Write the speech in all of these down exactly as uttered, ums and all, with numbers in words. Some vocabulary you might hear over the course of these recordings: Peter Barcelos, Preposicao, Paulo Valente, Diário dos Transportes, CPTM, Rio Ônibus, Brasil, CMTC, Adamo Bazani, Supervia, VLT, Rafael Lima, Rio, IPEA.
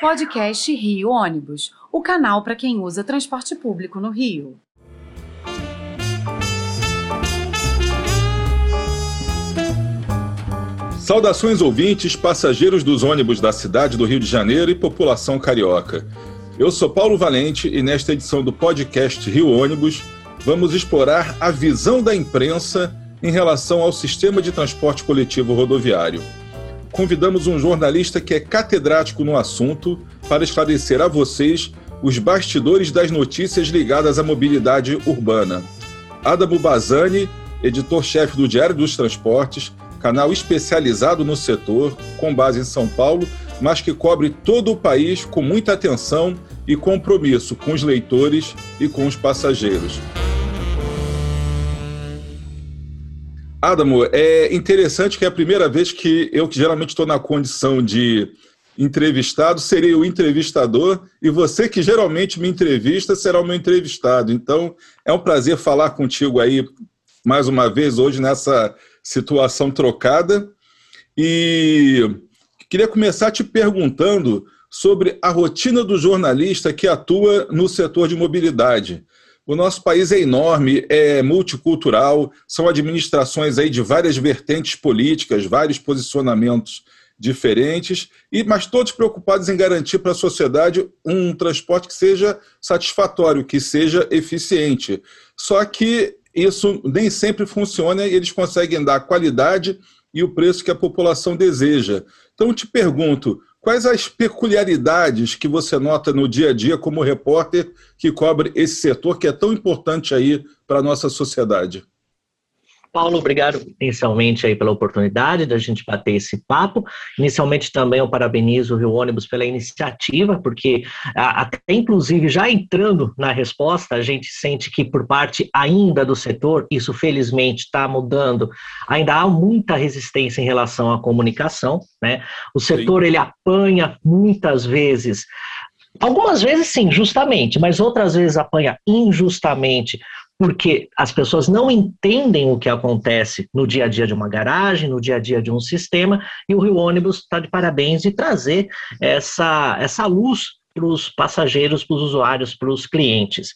Podcast Rio Ônibus, o canal para quem usa transporte público no Rio. Saudações ouvintes, passageiros dos ônibus da cidade do Rio de Janeiro e população carioca. Eu sou Paulo Valente e nesta edição do podcast Rio Ônibus vamos explorar a visão da imprensa em relação ao sistema de transporte coletivo rodoviário. Convidamos um jornalista que é catedrático no assunto para esclarecer a vocês os bastidores das notícias ligadas à mobilidade urbana. Adamo Bazani, editor-chefe do Diário dos Transportes, canal especializado no setor, com base em São Paulo, mas que cobre todo o país com muita atenção e compromisso com os leitores e com os passageiros. Adamo, é interessante que é a primeira vez que eu, que geralmente estou na condição de entrevistado, serei o entrevistador, e você que geralmente me entrevista será o meu entrevistado. Então, é um prazer falar contigo aí, mais uma vez, hoje nessa situação trocada. E queria começar te perguntando sobre a rotina do jornalista que atua no setor de mobilidade. O nosso país é enorme, é multicultural, são administrações aí de várias vertentes políticas, vários posicionamentos diferentes, e, mas todos preocupados em garantir para a sociedade um transporte que seja satisfatório, que seja eficiente. Só que isso nem sempre funciona e eles conseguem dar a qualidade e o preço que a população deseja. Então, eu te pergunto, quais as peculiaridades que você nota no dia a dia como repórter que cobre esse setor que é tão importante aí para a nossa sociedade? Paulo, obrigado inicialmente aí pela oportunidade da gente bater esse papo. Inicialmente também eu parabenizo o Rio Ônibus pela iniciativa, porque até inclusive já entrando na resposta, a gente sente que por parte ainda do setor, isso felizmente está mudando, ainda há muita resistência em relação à comunicação, né? O setor, ele apanha muitas vezes, algumas vezes sim, justamente, mas outras vezes apanha injustamente, porque as pessoas não entendem o que acontece no dia a dia de uma garagem, no dia a dia de um sistema, e o Rio Ônibus está de parabéns em trazer essa, essa luz para os passageiros, para os usuários, para os clientes.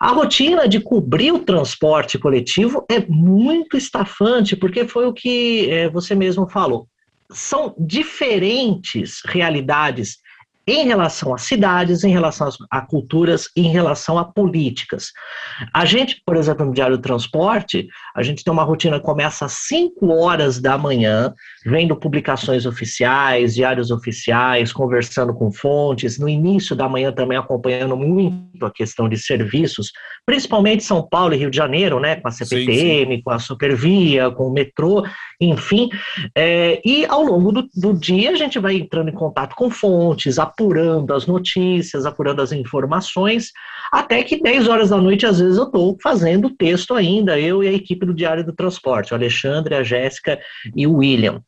A rotina de cobrir o transporte coletivo é muito estafante, porque foi o que é, você mesmo falou. São diferentes realidades em relação a cidades, em relação a culturas, em relação a políticas. A gente, por exemplo, no Diário do Transporte, a gente tem uma rotina que começa às cinco horas da manhã, vendo publicações oficiais, diários oficiais, conversando com fontes, no início da manhã também acompanhando muito a questão de serviços, principalmente São Paulo e Rio de Janeiro, né, com a C P T M, sim, sim, com a Supervia, com o metrô, enfim. É, e ao longo do, do dia a gente vai entrando em contato com fontes, apurando as notícias, apurando as informações, até que dez horas da noite, às vezes, eu estou fazendo texto ainda, eu e a equipe do Diário do Transporte, o Alexandre, a Jéssica e o William.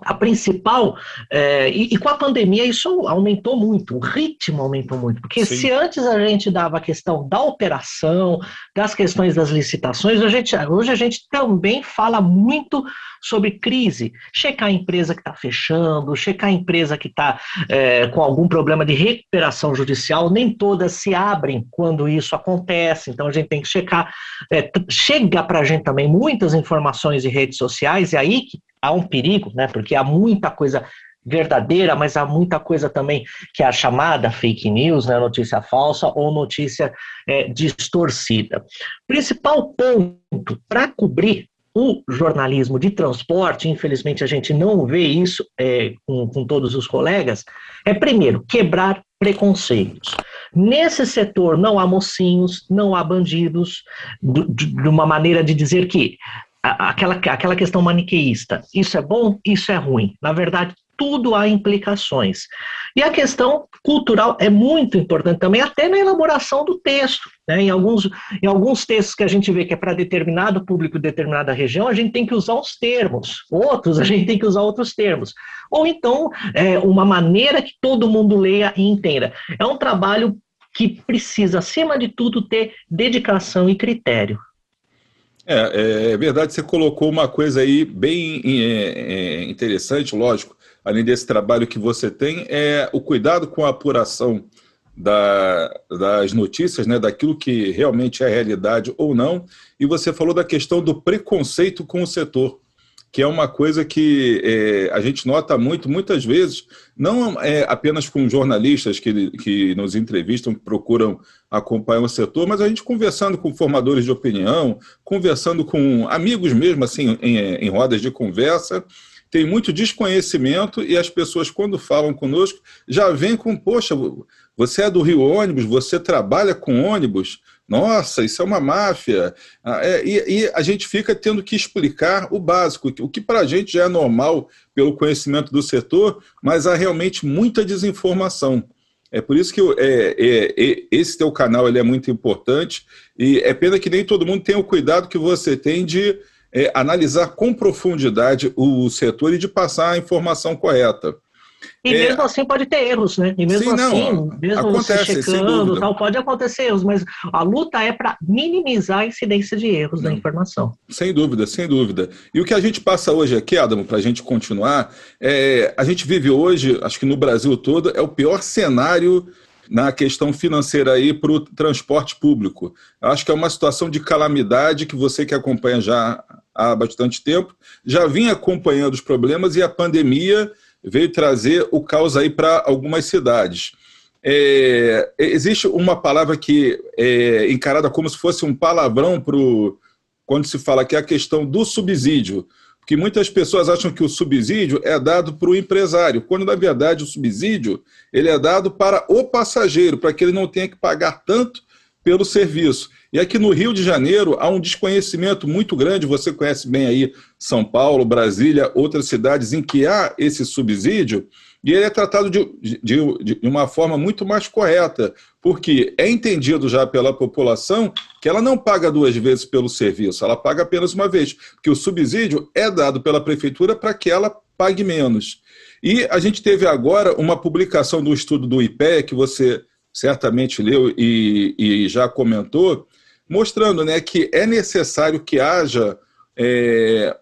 A principal, é, e, e com a pandemia isso aumentou muito, o ritmo aumentou muito, porque sim, se antes a gente dava a questão da operação, das questões das licitações, a gente, hoje a gente também fala muito sobre crise, checar a empresa que está fechando, checar a empresa que está é, com algum problema de recuperação judicial, nem todas se abrem quando isso acontece, então a gente tem que checar, é, chega para a gente também muitas informações de redes sociais, e aí que há um perigo, né? Porque há muita coisa verdadeira, mas há muita coisa também que é a chamada fake news, né? Notícia falsa ou notícia é, distorcida. Principal ponto para cobrir o jornalismo de transporte, infelizmente a gente não vê isso é, com, com todos os colegas, é primeiro, quebrar preconceitos. Nesse setor não há mocinhos, não há bandidos, do, de, de uma maneira de dizer que Aquela, aquela questão maniqueísta, isso é bom, isso é ruim. Na verdade, tudo há implicações. E a questão cultural é muito importante também, até na elaboração do texto, né? Em alguns, em alguns textos que a gente vê que é para determinado público, determinada região, a gente tem que usar uns termos. Outros, a gente tem que usar outros termos. Ou então, é, uma maneira que todo mundo leia e entenda. É um trabalho que precisa, acima de tudo, ter dedicação e critério. É, é verdade, você colocou uma coisa aí bem é, interessante, lógico, além desse trabalho que você tem, é o cuidado com a apuração da, das notícias, né, daquilo que realmente é realidade ou não. E você falou da questão do preconceito com o setor, que é uma coisa que é, a gente nota muito, muitas vezes, não é apenas com jornalistas que, que nos entrevistam, que procuram acompanhar o setor, mas a gente conversando com formadores de opinião, conversando com amigos mesmo, assim, em, em rodas de conversa, tem muito desconhecimento e as pessoas, quando falam conosco, já vêm com, poxa, você é do Rio Ônibus, você trabalha com ônibus, nossa, isso é uma máfia. E, e a gente fica tendo que explicar o básico, o que para a gente já é normal pelo conhecimento do setor, mas há realmente muita desinformação. É por isso que eu, é, é, esse teu canal ele é muito importante, e é pena que nem todo mundo tem o cuidado que você tem de é, analisar com profundidade o setor e de passar a informação correta. E mesmo é, assim pode ter erros, né? E mesmo sim, assim, não, mesmo acontece, você checando, tal, pode acontecer erros, mas a luta é para minimizar a incidência de erros não. da informação. Sem dúvida, sem dúvida. E o que a gente passa hoje aqui, Adamo, para a gente continuar, é, a gente vive hoje, acho que no Brasil todo, é o pior cenário na questão financeira aí para o transporte público. Acho que é uma situação de calamidade que você que acompanha já há bastante tempo, já vinha acompanhando os problemas e a pandemia veio trazer o caos aí para algumas cidades. É, existe uma palavra que é encarada como se fosse um palavrão pro, quando se fala que é a questão do subsídio, porque muitas pessoas acham que o subsídio é dado para o empresário, quando na verdade o subsídio ele é dado para o passageiro, para que ele não tenha que pagar tanto pelo serviço. E aqui no Rio de Janeiro há um desconhecimento muito grande, você conhece bem aí São Paulo, Brasília, outras cidades em que há esse subsídio, e ele é tratado de, de, de uma forma muito mais correta, porque é entendido já pela população que ela não paga duas vezes pelo serviço, ela paga apenas uma vez, porque o subsídio é dado pela prefeitura para que ela pague menos. E a gente teve agora uma publicação do estudo do IPEA, que você certamente leu e, e já comentou, mostrando, né, que é necessário que haja é,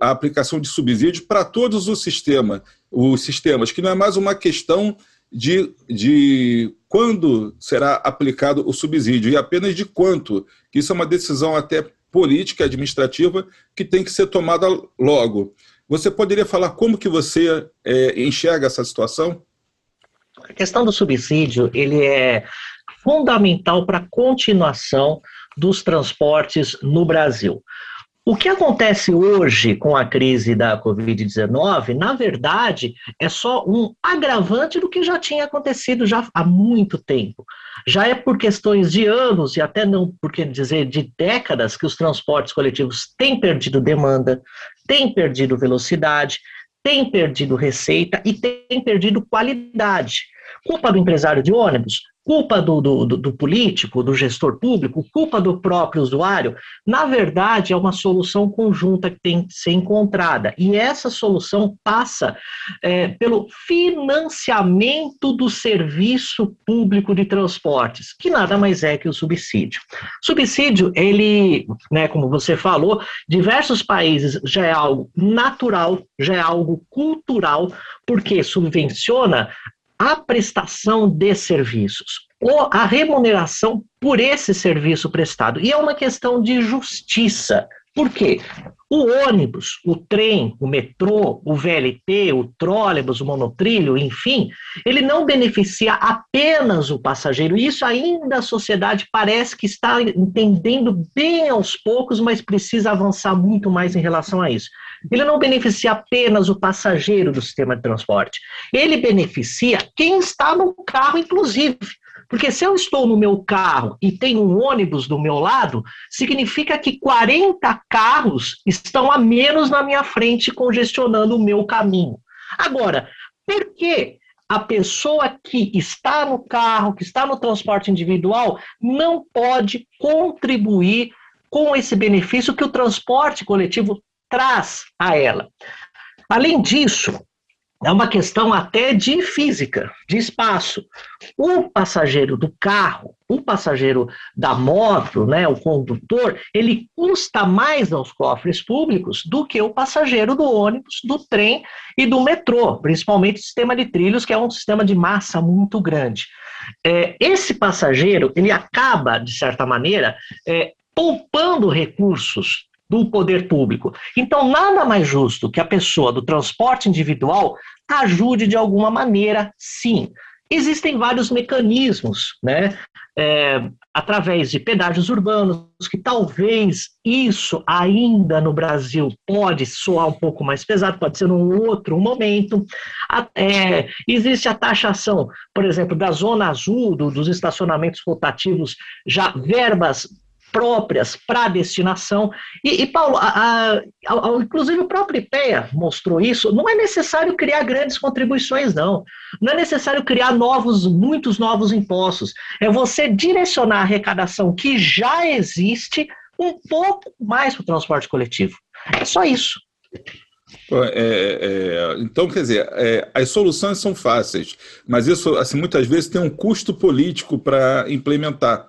a aplicação de subsídio para todos os sistemas, os sistemas, que não é mais uma questão de, de quando será aplicado o subsídio, e apenas de quanto, que isso é uma decisão até política, administrativa, que tem que ser tomada logo. Você poderia falar como que você é, enxerga essa situação? A questão do subsídio, ele é fundamental para a continuação dos transportes no Brasil. O que acontece hoje com a crise da covid dezenove, na verdade, é só um agravante do que já tinha acontecido já há muito tempo. Já é por questões de anos e até não, por que dizer, de décadas que os transportes coletivos têm perdido demanda, têm perdido velocidade, têm perdido receita e têm perdido qualidade. Culpa do empresário de ônibus, culpa do, do, do político, do gestor público, culpa do próprio usuário. Na verdade, é uma solução conjunta que tem que ser encontrada. E essa solução passa é, pelo financiamento do serviço público de transportes, que nada mais é que o subsídio. Subsídio, ele, né, como você falou, diversos países já é algo natural, já é algo cultural, porque subvenciona a prestação de serviços, ou a remuneração por esse serviço prestado. E é uma questão de justiça. Por quê? O ônibus, o trem, o metrô, o V L T, o trólebus, o monotrilho, enfim, ele não beneficia apenas o passageiro. Isso ainda a sociedade parece que está entendendo bem aos poucos, mas precisa avançar muito mais em relação a isso. Ele não beneficia apenas o passageiro do sistema de transporte. Ele beneficia quem está no carro, inclusive. Porque se eu estou no meu carro e tem um ônibus do meu lado, significa que quarenta carros estão a menos na minha frente, congestionando o meu caminho. Agora, por que a pessoa que está no carro, que está no transporte individual, não pode contribuir com esse benefício que o transporte coletivo traz a ela? Além disso, É uma questão até de física, de espaço. O passageiro do carro, o passageiro da moto, né, o condutor, ele custa mais aos cofres públicos do que o passageiro do ônibus, do trem e do metrô, principalmente o sistema de trilhos, que é um sistema de massa muito grande. É, esse passageiro, ele acaba, de certa maneira, é, poupando recursos do poder público. Então, nada mais justo que a pessoa do transporte individual ajude de alguma maneira, sim. Existem vários mecanismos, né? É, através de pedágios urbanos, que talvez isso ainda no Brasil pode soar um pouco mais pesado, pode ser num outro momento. É, existe a taxação, por exemplo, da Zona Azul, do, dos estacionamentos rotativos, já verbas próprias para destinação, e, e Paulo, a, a, a, inclusive o próprio IPEA mostrou isso, não é necessário criar grandes contribuições, não, não é necessário criar novos, muitos novos impostos, é você direcionar a arrecadação que já existe um pouco mais para o transporte coletivo, é só isso. É, é, então, quer dizer, é, as soluções são fáceis, mas isso assim, muitas vezes tem um custo político para implementar.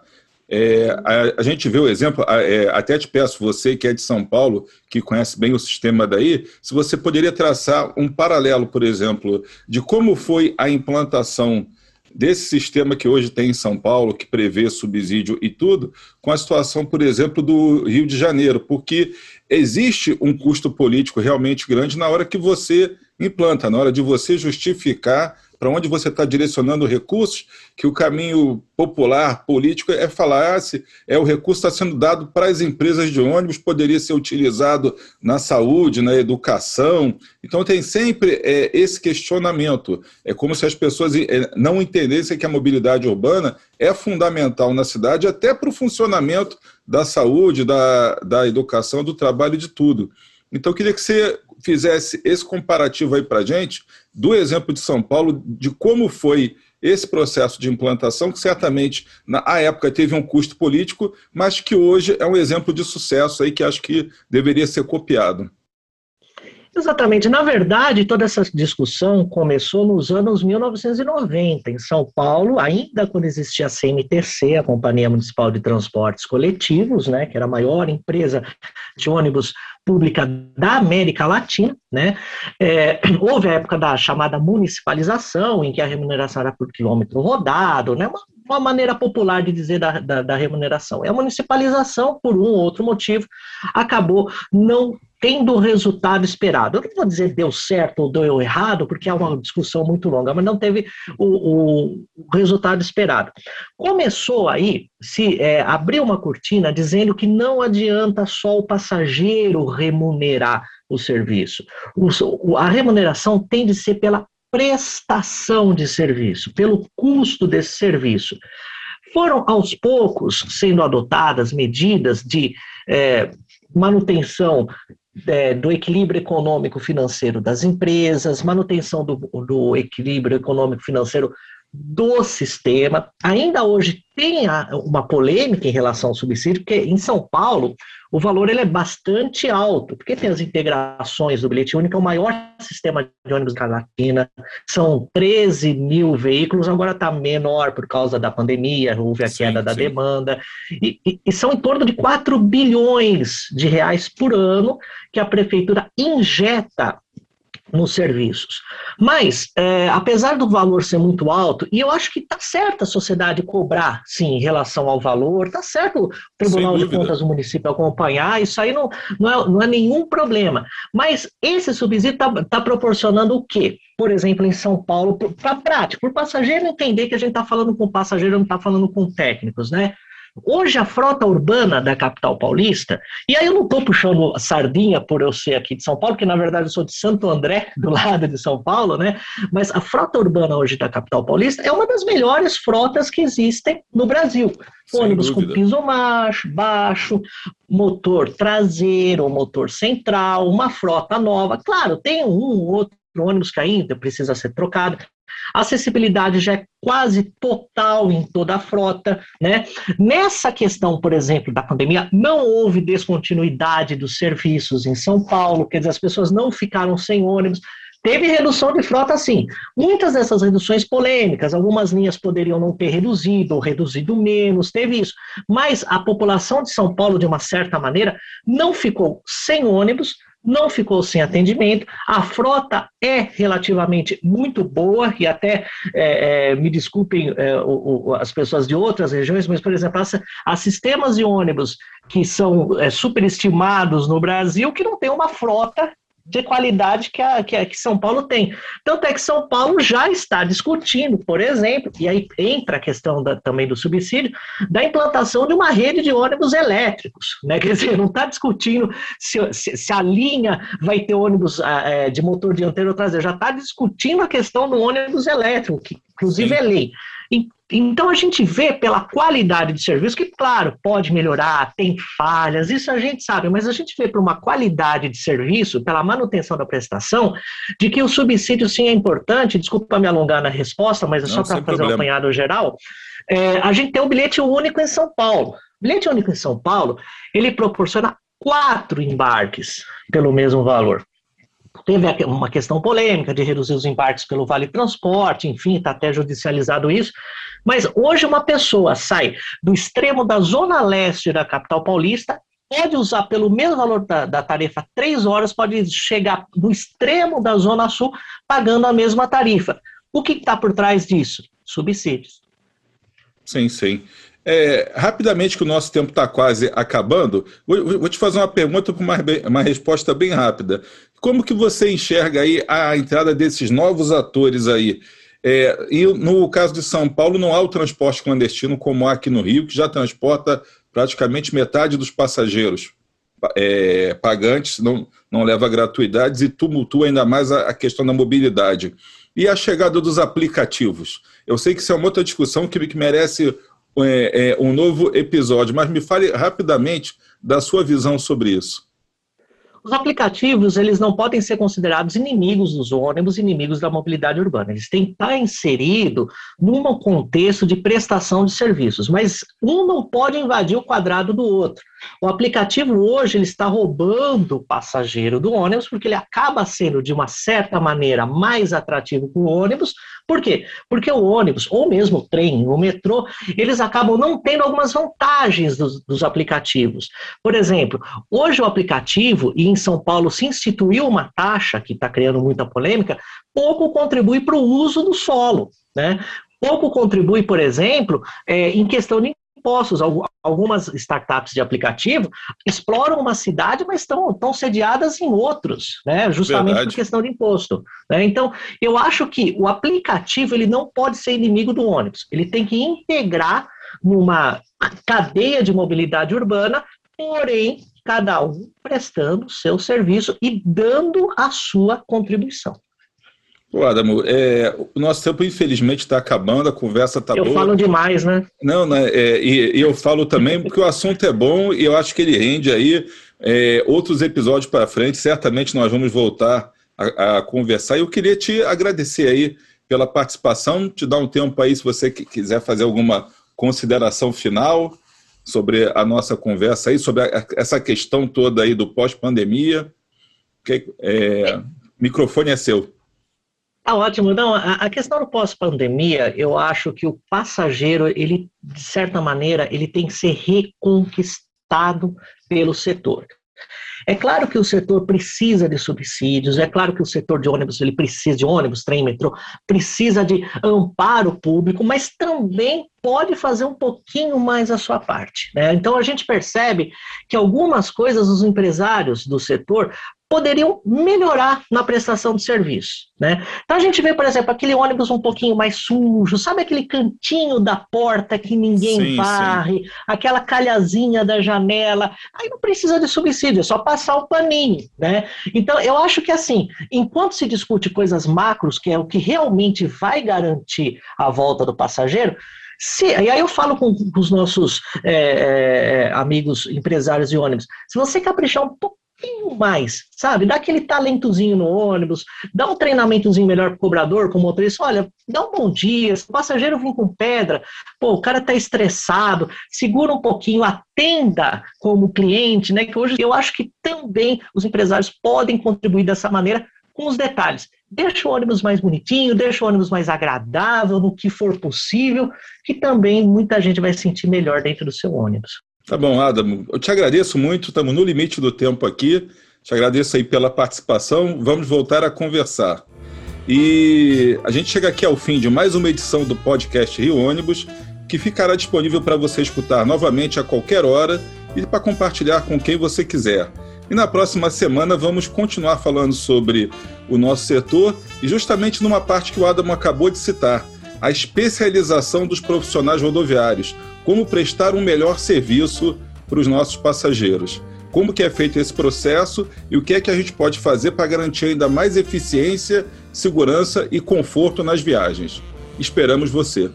É, a, a gente vê o exemplo, a, é, até te peço, você que é de São Paulo, que conhece bem o sistema daí, se você poderia traçar um paralelo, por exemplo, de como foi a implantação desse sistema que hoje tem em São Paulo, que prevê subsídio e tudo, com a situação, por exemplo, do Rio de Janeiro, porque existe um custo político realmente grande na hora que você implanta, na hora de você justificar para onde você está direcionando recursos, que o caminho popular, político, é falar, ah, se é, o recurso está sendo dado para as empresas de ônibus, poderia ser utilizado na saúde, na educação. Então tem sempre é, esse questionamento. É como se as pessoas não entendessem que a mobilidade urbana é fundamental na cidade, até para o funcionamento da saúde, da, da educação, do trabalho, de tudo. Então eu queria que você fizesse esse comparativo aí para a gente, do exemplo de São Paulo, de como foi esse processo de implantação, que certamente na época teve um custo político, mas que hoje é um exemplo de sucesso aí que acho que deveria ser copiado. Exatamente. Na verdade, toda essa discussão começou nos anos mil novecentos e noventa, em São Paulo, ainda quando existia a C M T C, a Companhia Municipal de Transportes Coletivos, né, que era a maior empresa de ônibus pública da América Latina, né? É, houve a época da chamada municipalização, em que a remuneração era por quilômetro rodado, né? Uma, uma maneira popular de dizer da, da, da remuneração. E a municipalização, por um ou outro motivo, acabou não tendo o resultado esperado. Eu não vou dizer deu certo ou deu errado, porque é uma discussão muito longa, mas não teve o, o resultado esperado. Começou aí, se é, abriu uma cortina dizendo que não adianta só o passageiro remunerar o serviço. O, a remuneração tem de ser pela prestação de serviço, pelo custo desse serviço. Foram, aos poucos, sendo adotadas medidas de é, manutenção é, do equilíbrio econômico-financeiro das empresas, manutenção do, do equilíbrio econômico-financeiro do sistema. Ainda hoje tem uma polêmica em relação ao subsídio, porque em São Paulo o valor ele é bastante alto, porque tem as integrações do bilhete único, é o maior sistema de ônibus da Latina, são treze mil veículos, agora está menor por causa da pandemia, houve a queda sim, da sim. demanda, e, e, e são em torno de quatro bilhões de reais por ano que a prefeitura injeta nos serviços. Mas, é, apesar do valor ser muito alto, e eu acho que está certo a sociedade cobrar, sim, em relação ao valor, está certo o Tribunal de Contas do município acompanhar, isso aí não, não, é, não é nenhum problema. Mas esse subsídio está tá proporcionando o quê? Por exemplo, em São Paulo, para a prática, para o passageiro entender que a gente está falando com passageiro, não está falando com técnicos, né? Hoje a frota urbana da capital paulista, e aí eu não estou puxando sardinha por eu ser aqui de São Paulo, porque na verdade eu sou de Santo André, do lado de São Paulo, né? Mas a frota urbana hoje da capital paulista é uma das melhores frotas que existem no Brasil. Sem ônibus dúvida. Com piso baixo, baixo, motor traseiro, motor central, uma frota nova. Claro, tem um ou outro ônibus que ainda precisa ser trocado. A acessibilidade já é quase total em toda a frota, né? Nessa questão, por exemplo, da pandemia, não houve descontinuidade dos serviços em São Paulo, quer dizer, as pessoas não ficaram sem ônibus. Teve redução de frota, sim. Muitas dessas reduções polêmicas, algumas linhas poderiam não ter reduzido, ou reduzido menos, teve isso. Mas a população de São Paulo, de uma certa maneira, não ficou sem ônibus, não ficou sem atendimento, a frota é relativamente muito boa, e até, é, é, me desculpem é, o, o, as pessoas de outras regiões, mas, por exemplo, as, as sistemas de ônibus que são é, superestimados no Brasil, que não tem uma frota de qualidade que, a, que, a, que São Paulo tem. Tanto é que São Paulo já está discutindo, por exemplo, e aí entra a questão da, também do subsídio, da implantação de uma rede de ônibus elétricos, né? Quer dizer, não está discutindo se, se, se a linha vai ter ônibus é, de motor dianteiro ou traseiro, já está discutindo a questão do ônibus elétrico, que inclusive é lei. E, então a gente vê pela qualidade de serviço, que claro, pode melhorar, tem falhas, isso a gente sabe, mas a gente vê por uma qualidade de serviço, pela manutenção da prestação, de que o subsídio sim é importante, desculpa me alongar na resposta, mas é só para fazer um apanhado geral, é, a gente tem o bilhete único em São Paulo. O bilhete único em São Paulo, ele proporciona quatro embarques pelo mesmo valor. Teve uma questão polêmica de reduzir os embarques pelo Vale Transporte, enfim, está até judicializado isso. Mas hoje uma pessoa sai do extremo da zona leste da capital paulista, pode usar pelo mesmo valor da, da tarifa três horas, pode chegar do extremo da zona sul pagando a mesma tarifa. O que está por trás disso? Subsídios. Sim, sim. É, rapidamente, que o nosso tempo está quase acabando, vou, vou te fazer uma pergunta com uma, uma resposta bem rápida. Como que você enxerga aí a entrada desses novos atores aí? É, e no caso de São Paulo, não há o transporte clandestino como há aqui no Rio, que já transporta praticamente metade dos passageiros é, pagantes, não, não leva gratuidades e tumultua ainda mais a, a questão da mobilidade. E a chegada dos aplicativos? Eu sei que isso é uma outra discussão que, que merece é, é, um novo episódio, mas me fale rapidamente da sua visão sobre isso. Os aplicativos, eles não podem ser considerados inimigos dos ônibus, inimigos da mobilidade urbana. Eles têm que estar inseridos num contexto de prestação de serviços, mas um não pode invadir o quadrado do outro. O aplicativo hoje ele está roubando o passageiro do ônibus, porque ele acaba sendo, de uma certa maneira, mais atrativo que o ônibus. Por quê? Porque o ônibus, ou mesmo o trem, o metrô, eles acabam não tendo algumas vantagens dos, dos aplicativos. Por exemplo, hoje o aplicativo, e em São Paulo se instituiu uma taxa, que está criando muita polêmica, pouco contribui para o uso do solo, né? Pouco contribui, por exemplo, é, em questão de impostos. Algumas startups de aplicativo exploram uma cidade, mas estão, estão sediadas em outros, né? Justamente Verdade. Por questão de imposto, né? Então, eu acho que o aplicativo ele não pode ser inimigo do ônibus. Ele tem que integrar numa cadeia de mobilidade urbana, porém, cada um prestando o seu serviço e dando a sua contribuição. Pô, Adamo, é, o nosso tempo infelizmente está acabando, a conversa está boa. Eu falo demais, né? Não, né, é, e, e eu falo também porque o assunto é bom e eu acho que ele rende aí é, outros episódios para frente, certamente nós vamos voltar a, a conversar. E eu queria te agradecer aí pela participação, te dar um tempo aí se você quiser fazer alguma consideração final sobre a nossa conversa aí, sobre a, essa questão toda aí do pós-pandemia. Que, é, o microfone é seu. Ah, ótimo. Não, a questão do pós-pandemia, eu acho que o passageiro, ele, de certa maneira, ele tem que ser reconquistado pelo setor. É claro que o setor precisa de subsídios, é claro que o setor de ônibus, ele precisa de ônibus, trem, metrô, precisa de amparo público, mas também pode fazer um pouquinho mais a sua parte, né? Então, a gente percebe que algumas coisas os empresários do setor poderiam melhorar na prestação de serviço, né? Então a gente vê, por exemplo, aquele ônibus um pouquinho mais sujo, sabe aquele cantinho da porta que ninguém sim, varre, sim. aquela calhazinha da janela, aí não precisa de subsídio, é só passar o paninho, né? Então eu acho que assim, enquanto se discute coisas macros, que é o que realmente vai garantir a volta do passageiro, Se, e aí eu falo com, com os nossos é, é, amigos empresários de ônibus, se você caprichar um pouco mais, sabe? Dá aquele talentozinho no ônibus, dá um treinamentozinho melhor pro cobrador, pro motorista, olha, dá um bom dia, se o passageiro vir com pedra, pô, o cara tá estressado, segura um pouquinho, atenda como cliente, né? Que hoje eu acho que também os empresários podem contribuir dessa maneira, com os detalhes. Deixa o ônibus mais bonitinho, deixa o ônibus mais agradável, no que for possível, que também muita gente vai se sentir melhor dentro do seu ônibus. Tá bom, Adamo. Eu te agradeço muito, estamos no limite do tempo aqui. Te agradeço aí pela participação. Vamos voltar a conversar. E a gente chega aqui ao fim de mais uma edição do podcast Rio Ônibus, que ficará disponível para você escutar novamente a qualquer hora e para compartilhar com quem você quiser. E na próxima semana vamos continuar falando sobre o nosso setor e justamente numa parte que o Adamo acabou de citar, a especialização dos profissionais rodoviários, como prestar um melhor serviço para os nossos passageiros. Como que é feito esse processo e o que é que a gente pode fazer para garantir ainda mais eficiência, segurança e conforto nas viagens. Esperamos você!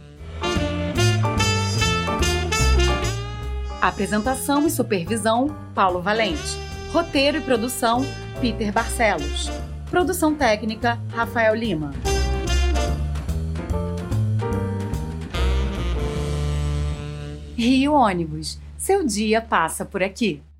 Apresentação e supervisão, Paulo Valente. Roteiro e produção, Peter Barcelos. Produção técnica, Rafael Lima. Rio Ônibus. Seu dia passa por aqui.